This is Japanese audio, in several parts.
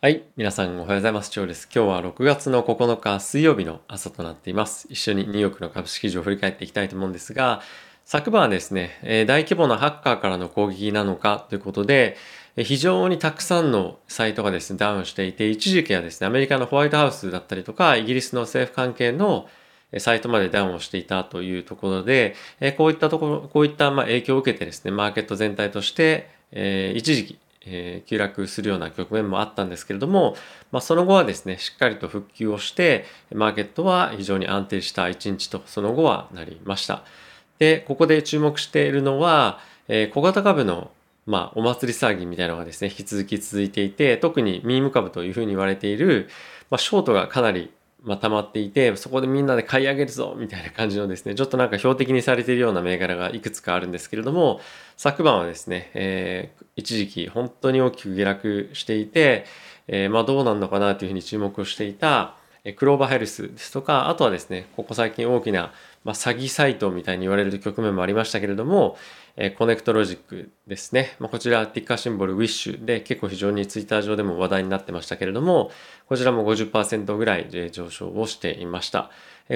はい、皆さんおはようございます。チョウです。今日は6月の9日水曜日の朝となっています。一緒にニューヨークの株式市場を振り返っていきたいと思うんですが、昨晩はですね、大規模なハッカーからの攻撃なのかということで、非常にたくさんのサイトがですね、ダウンしていて、一時期はですね、アメリカのホワイトハウスだったりとか、イギリスの政府関係のサイトまでダウンをしていたというところで、こういった影響を受けてですね、マーケット全体として、一時期、急落するような局面もあったんですけれども、その後はですねしっかりと復旧をしてマーケットは非常に安定した1日とその後はなりました。でここで注目しているのは、小型株の、お祭り騒ぎみたいなのがですね引き続き続いていて、特にミーム株というふうに言われている、ショートがかなり溜まっていて、そこでみんなで買い上げるぞみたいな感じのですね、ちょっとなんか標的にされているような銘柄がいくつかあるんですけれども、昨晩はですね、一時期本当に大きく下落していて、どうなるのかなというふうに注目をしていたクローバーヘルスですとか、あとはですねここ最近大きな、詐欺サイトみたいに言われる局面もありましたけれども、コネクトロジックですね、こちらティッカーシンボルウィッシュで結構非常にツイッター上でも話題になってましたけれども、こちらも 50% ぐらいで上昇をしていました。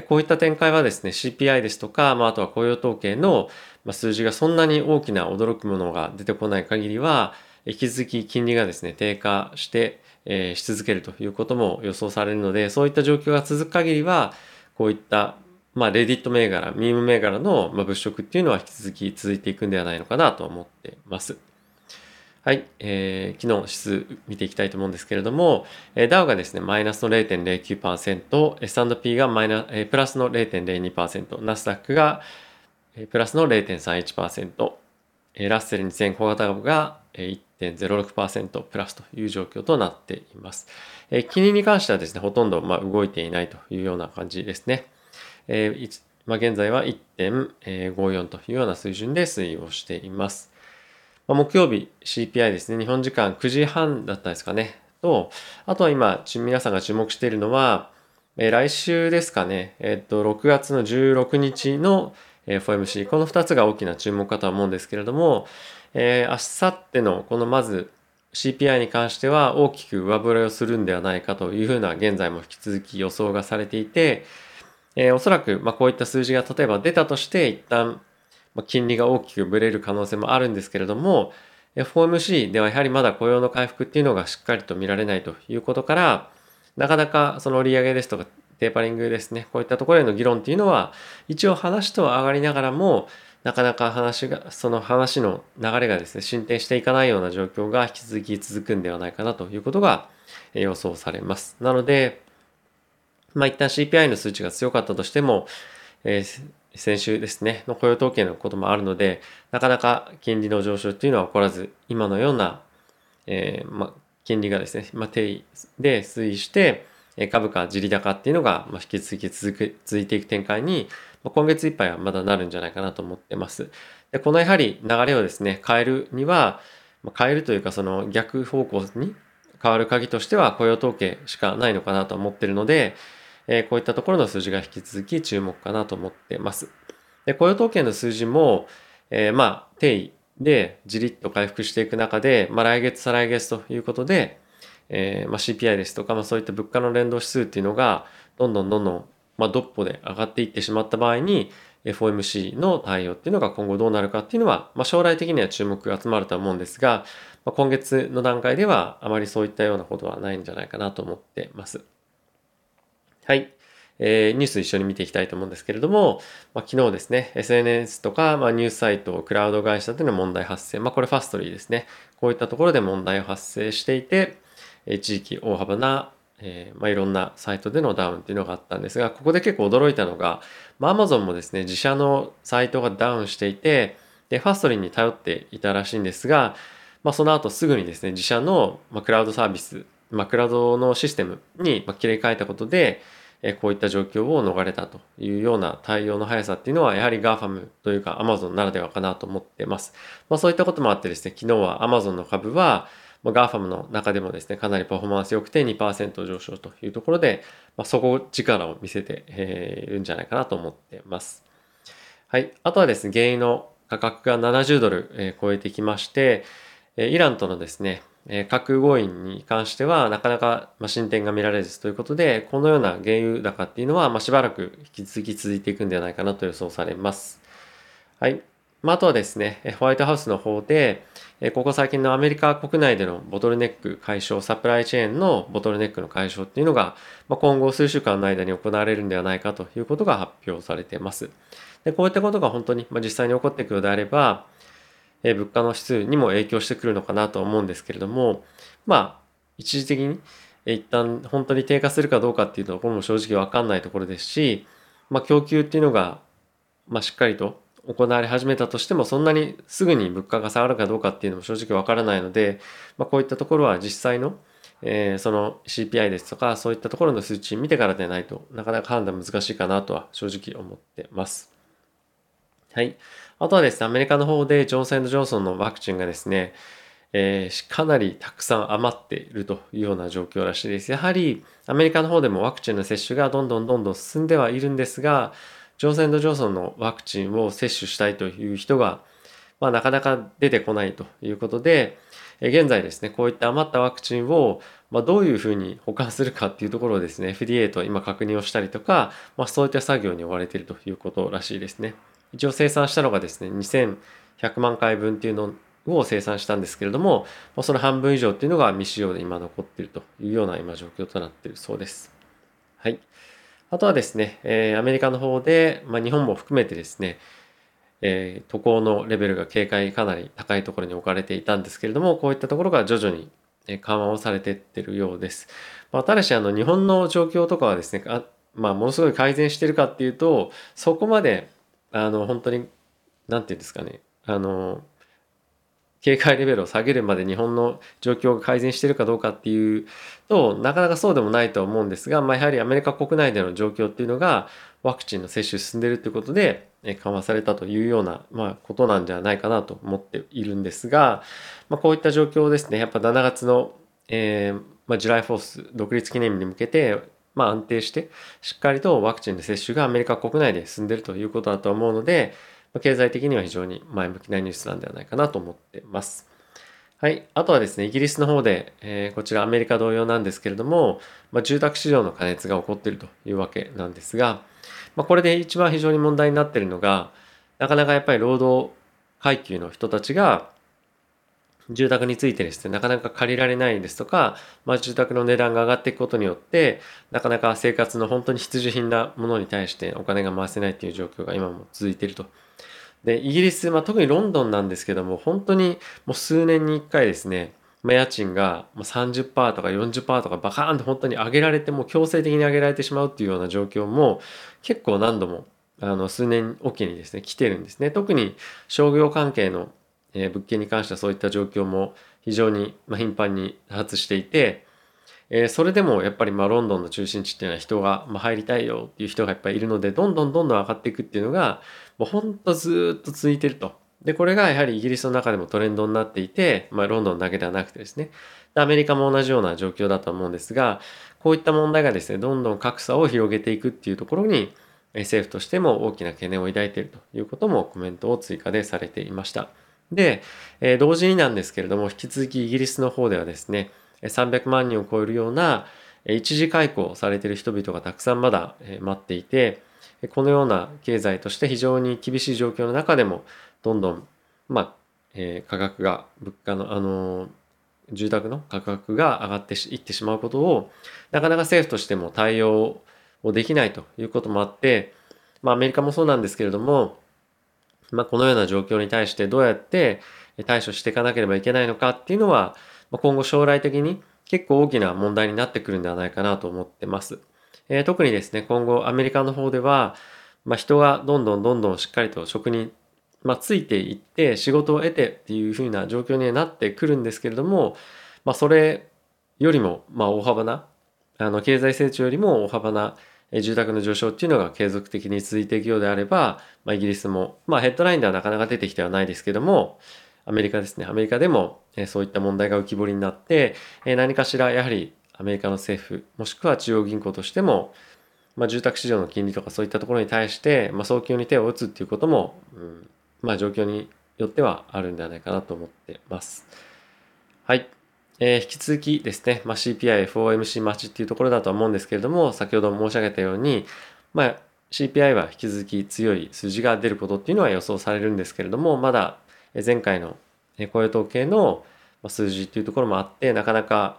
こういった展開はですね CPI ですとか、あとは雇用統計の数字がそんなに大きな驚くものが出てこない限りは、引き続き金利がですね低下してし続けるということも予想されるので、そういった状況が続く限りはこういったレディット銘柄、ミーム銘柄の物色っていうのは引き続き続いていくんではないのかなと思ってます。はい、昨日指数見ていきたいと思うんですけれども、ダウがですねマイナスの 0.09%、 S&P がプラスの 0.02%、 ナスダックがプラスの 0.31%、ラッセル2000小型株が 1.06% プラスという状況となっています。金利に関してはですね、ほとんど動いていないというような感じですね。現在は 1.54 というような水準で推移をしています。木曜日 CPI ですね、日本時間9時半だったですかね。と、あとは今皆さんが注目しているのは、来週ですかね、6月の16日のFOMC、 この2つが大きな注目かとは思うんですけれども、明後日のこのまず CPI に関しては大きく上振れをするんではないかというふうな現在も引き続き予想がされていて、おそらくこういった数字が例えば出たとして一旦金利が大きくぶれる可能性もあるんですけれども、 FOMC ではやはりまだ雇用の回復っていうのがしっかりと見られないということから、なかなかその利上げですとかテーパリングですね、こういったところへの議論っていうのは一応話とは上がりながらも、なかなか話の流れがですね進展していかないような状況が引き続き続くんではないかなということが予想されます。なので一旦 CPI の数値が強かったとしても、先週ですねの雇用統計のこともあるので、なかなか金利の上昇っていうのは起こらず、今のような、金利がですね低位で推移して株価地利高っていうのが引き続き続いていく展開に今月いっぱいはまだなるんじゃないかなと思ってます。でこのやはり流れをですね変えるには、その逆方向に変わる鍵としては雇用統計しかないのかなと思っているので、こういったところの数字が引き続き注目かなと思ってます。で雇用統計の数字も、低位でじりっと回復していく中で、来月再来月ということで、CPI ですとか、そういった物価の連動指数っていうのがどんどんどっぽで上がっていってしまった場合に FOMC の対応っていうのが今後どうなるかっていうのは、将来的には注目が集まると思うんですが、今月の段階ではあまりそういったようなことはないんじゃないかなと思ってます。はい、ニュース一緒に見ていきたいと思うんですけれども、昨日ですね SNS とか、ニュースサイトクラウド会社というの問題発生、これファストリーですね、こういったところで問題を発生していて、一時期大幅な、いろんなサイトでのダウンっていうのがあったんですが、ここで結構驚いたのが、Amazon もですね自社のサイトがダウンしていて、でファストリーに頼っていたらしいんですが、その後すぐにですね自社のクラウドサービス、クラウドのシステムに切り替えたことで、こういった状況を逃れたというような対応の速さっていうのは、やはり GAFAM というか Amazon ならではかなと思ってます。そういったこともあってですね、昨日は Amazon の株はGAFAM の中でもですねかなりパフォーマンス良くて 2% 上昇というところで、底力を見せているんじゃないかなと思ってます。はい、あとはですね原油の価格が$70超えてきまして、イランとのですね核合意に関してはなかなか進展が見られずということで、このような原油高っていうのはしばらく引き続き続いていくんではないかなと予想されます。はい。あとはですね、ホワイトハウスの方で、ここ最近のアメリカ国内でのボトルネック解消、サプライチェーンのボトルネックの解消っていうのが、今後数週間の間に行われるんではないかということが発表されています。で、こういったことが本当に実際に起こっていくのであれば、物価の指数にも影響してくるのかなと思うんですけれども、一時的に一旦本当に低下するかどうかっていうところも正直わかんないところですし、供給っていうのが、しっかりと行われ始めたとしても、そんなにすぐに物価が下がるかどうかっていうのも正直わからないので、こういったところは実際の、その CPI ですとか、そういったところの数値見てからでないとなかなか判断難しいかなとは正直思ってます。はい。あとはですね、アメリカの方でジョンソン&ジョンソンのワクチンがですね、かなりたくさん余っているというような状況らしいです。やはりアメリカの方でもワクチンの接種がどんどん進んではいるんですが、ジョンソン&ジョンソンのワクチンを接種したいという人が、なかなか出てこないということで、現在ですね、こういった余ったワクチンを、どういうふうに保管するかっていうところをですね、FDA と今確認をしたりとか、そういった作業に追われているということらしいですね。一応生産したのがですね、2100万回分っていうのを生産したんですけれども、その半分以上っていうのが未使用で今残っているというような今状況となっているそうです。はい。あとはですね、アメリカの方で、日本も含めてですね、渡航のレベルが警戒かなり高いところに置かれていたんですけれども、こういったところが徐々に緩和をされていっているようです。ただし日本の状況とかはですね、ものすごい改善しているかっていうと、そこまで本当に、なんていうんですかね、警戒レベルを下げるまで日本の状況が改善しているかどうかっていうと、なかなかそうでもないと思うんですが、やはりアメリカ国内での状況っていうのが、ワクチンの接種進んでいるということで、緩和されたというような、ことなんじゃないかなと思っているんですが、こういった状況ですね、やっぱ7月の、ジュライフォース独立記念日に向けて、安定してしっかりとワクチンの接種がアメリカ国内で進んでいるということだと思うので、経済的には非常に前向きなニュースなんではないかなと思ってます。はい。あとはですね、イギリスの方で、こちらアメリカ同様なんですけれども、住宅市場の過熱が起こっているというわけなんですが、これで一番非常に問題になっているのが、なかなかやっぱり労働階級の人たちが住宅についてですね、なかなか借りられないですとか、住宅の値段が上がっていくことによって、なかなか生活の本当に必需品なものに対してお金が回せないという状況が今も続いていると。で、イギリス、特にロンドンなんですけども、本当にもう数年に1回ですね、家賃が 30% とか 40% とかバカーンと本当に上げられて、もう強制的に上げられてしまうっていうような状況も結構何度も数年おきにですね、来てるんですね。特に商業関係の物件に関してはそういった状況も非常に頻繁に多発していて、それでもやっぱりロンドンの中心地っていうのは人が入りたいよっていう人がやっぱりいるので、どんどん上がっていくっていうのがもうほんとずっと続いてると。で、これがやはりイギリスの中でもトレンドになっていて、ロンドンだけではなくてですね、アメリカも同じような状況だと思うんですが、こういった問題がですね、どんどん格差を広げていくっていうところに政府としても大きな懸念を抱いているということもコメントを追加でされていました。で、同時になんですけれども、引き続きイギリスの方ではですね、300万人を超えるような一時解雇されている人々がたくさんまだ待っていて、このような経済として非常に厳しい状況の中でも、どんどん価格が、物価の、住宅の価格が上がっていってしまうことを、なかなか政府としても対応をできないということもあって、アメリカもそうなんですけれども、このような状況に対してどうやって対処していかなければいけないのかっていうのは、今後将来的に結構大きな問題になってくるんではないかなと思ってます。特にですね、今後アメリカの方では、人がどんどんしっかりと職に、ついていって仕事を得てっていう風な状況になってくるんですけれども、それよりも大幅な、経済成長よりも大幅な住宅の上昇っていうのが継続的に続いていくようであれば、イギリスも、ヘッドラインではなかなか出てきてはないですけども、アメリカですね、アメリカでもそういった問題が浮き彫りになって、何かしらやはりアメリカの政府、もしくは中央銀行としても、住宅市場の金利とかそういったところに対して、早急に手を打つっていうことも、状況によってはあるんではないかなと思ってます。はい。引き続きですね、CPI、FOMC 待ちっていうところだとは思うんですけれども、先ほど申し上げたように、CPI は引き続き強い数字が出ることっていうのは予想されるんですけれども、まだ前回の雇用統計の数字っていうところもあって、なかなか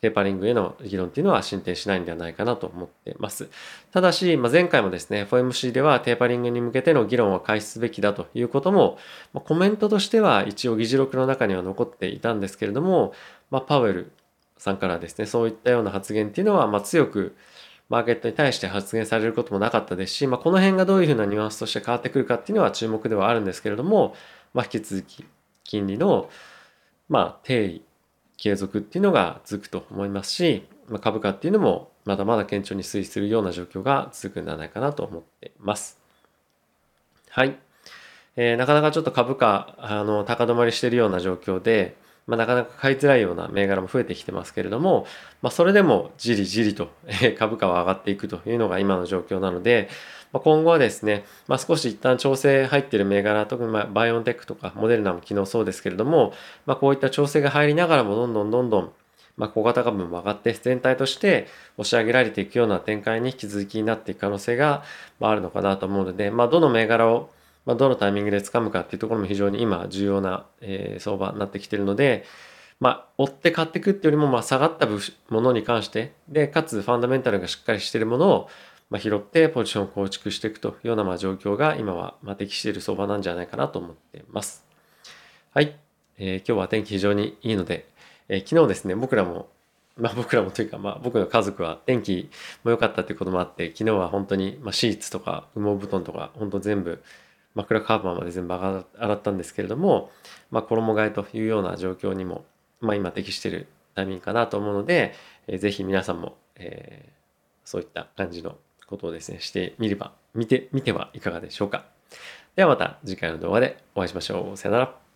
テーパリングへの議論っていうのは進展しないんではないかなと思っています。ただし、前回もですね FOMC ではテーパリングに向けての議論は開始すべきだということもコメントとしては一応議事録の中には残っていたんですけれども、パウエルさんからですね、そういったような発言っていうのは強くマーケットに対して発言されることもなかったですし、この辺がどういうふうなニュアンスとして変わってくるかっていうのは注目ではあるんですけれども、引き続き金利の低位継続っていうのが続くと思いますし、株価っていうのもまだまだ堅調に推移するような状況が続くんじゃないかなと思っています。はい、なかなかちょっと株価高止まりしているような状況で、なかなか買いづらいような銘柄も増えてきてますけれども、それでもじりじりと株価は上がっていくというのが今の状況なので、今後はですね、少し一旦調整入っている銘柄、特にバイオンテックとかモデルナも昨日そうですけれども、こういった調整が入りながらもどんどん小型株も上がって全体として押し上げられていくような展開に引き続きになっていく可能性があるのかなと思うので、どの銘柄をどのタイミングで掴むかっていうところも非常に今重要な相場になってきているので、追って買っていくっていうよりも下がったものに関してで、かつファンダメンタルがしっかりしているものを拾ってポジションを構築していくというような状況が今は適している相場なんじゃないかなと思っています。はい、今日は天気非常にいいので、昨日ですね、僕らもというか、僕の家族は天気も良かったということもあって、昨日は本当にシーツとか羽毛布団とか本当全部枕カバーまで全部洗ったんですけれども、衣替えというような状況にも、今適しているタイミングかなと思うので、ぜひ皆さんも、そういった感じのことをですねしてみれば見てはいかがでしょうか。ではまた次回の動画でお会いしましょう。さよなら。